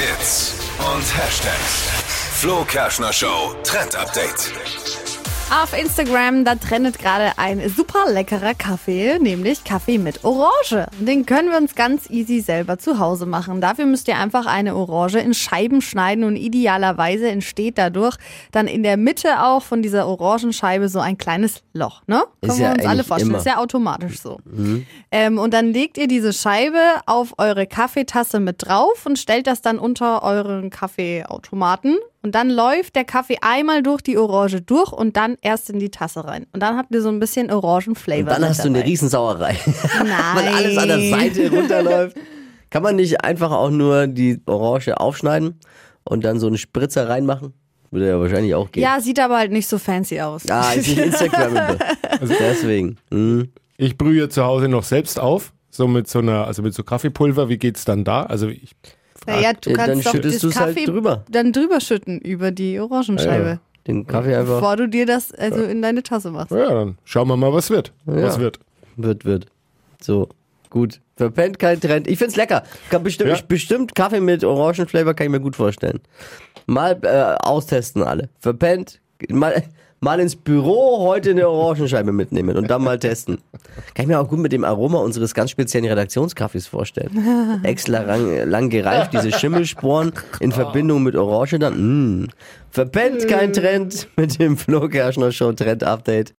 Hits und Hashtags. Flo Kerschner Show Trend Update. Auf Instagram, da trendet gerade ein super leckerer Kaffee, nämlich Kaffee mit Orange. Den können wir uns ganz easy selber zu Hause machen. Dafür müsst ihr einfach eine Orange in Scheiben schneiden und idealerweise entsteht dadurch dann in der Mitte auch von dieser Orangenscheibe so ein kleines Loch. Ne? Können wir uns alle vorstellen. Ist ja automatisch so. Mhm. Und dann legt ihr diese Scheibe auf eure Kaffeetasse mit drauf und stellt das dann unter euren Kaffeeautomaten. Und dann läuft der Kaffee einmal durch die Orange durch und dann erst in die Tasse rein. Und dann habt ihr so ein bisschen Orangenflavor. Und dann hast du eine Riesensauerei. Nein. Weil alles an der Seite runterläuft. Kann man nicht einfach auch nur die Orange aufschneiden und dann so einen Spritzer reinmachen? Würde ja wahrscheinlich auch gehen. Ja, sieht aber halt nicht so fancy aus. Ah, ist nicht Instagram. Also deswegen. Ich brühe zu Hause noch selbst auf. So mit so einer, also mit so Kaffeepulver. Wie geht's dann da? Also ich... Naja, du kannst dann doch das Kaffee halt drüber schütten über die Orangenscheibe. Ja, den Kaffee einfach. Bevor du dir das in deine Tasse machst. Ja, dann schauen wir mal, was wird. Ja. Was wird. Wird. So, gut. Verpennt kein Trend. Ich find's lecker. Bestimmt Kaffee mit Orangenflavor kann ich mir gut vorstellen. Mal austesten alle. Verpennt. Mal ins Büro heute eine Orangenscheibe mitnehmen und dann mal testen. Kann ich mir auch gut mit dem Aroma unseres ganz speziellen Redaktionskaffees vorstellen. Extra lang gereift, diese Schimmelsporen in Verbindung mit Orange dann. Verpennt kein Trend mit dem Flo Kerschner Show Trend Update.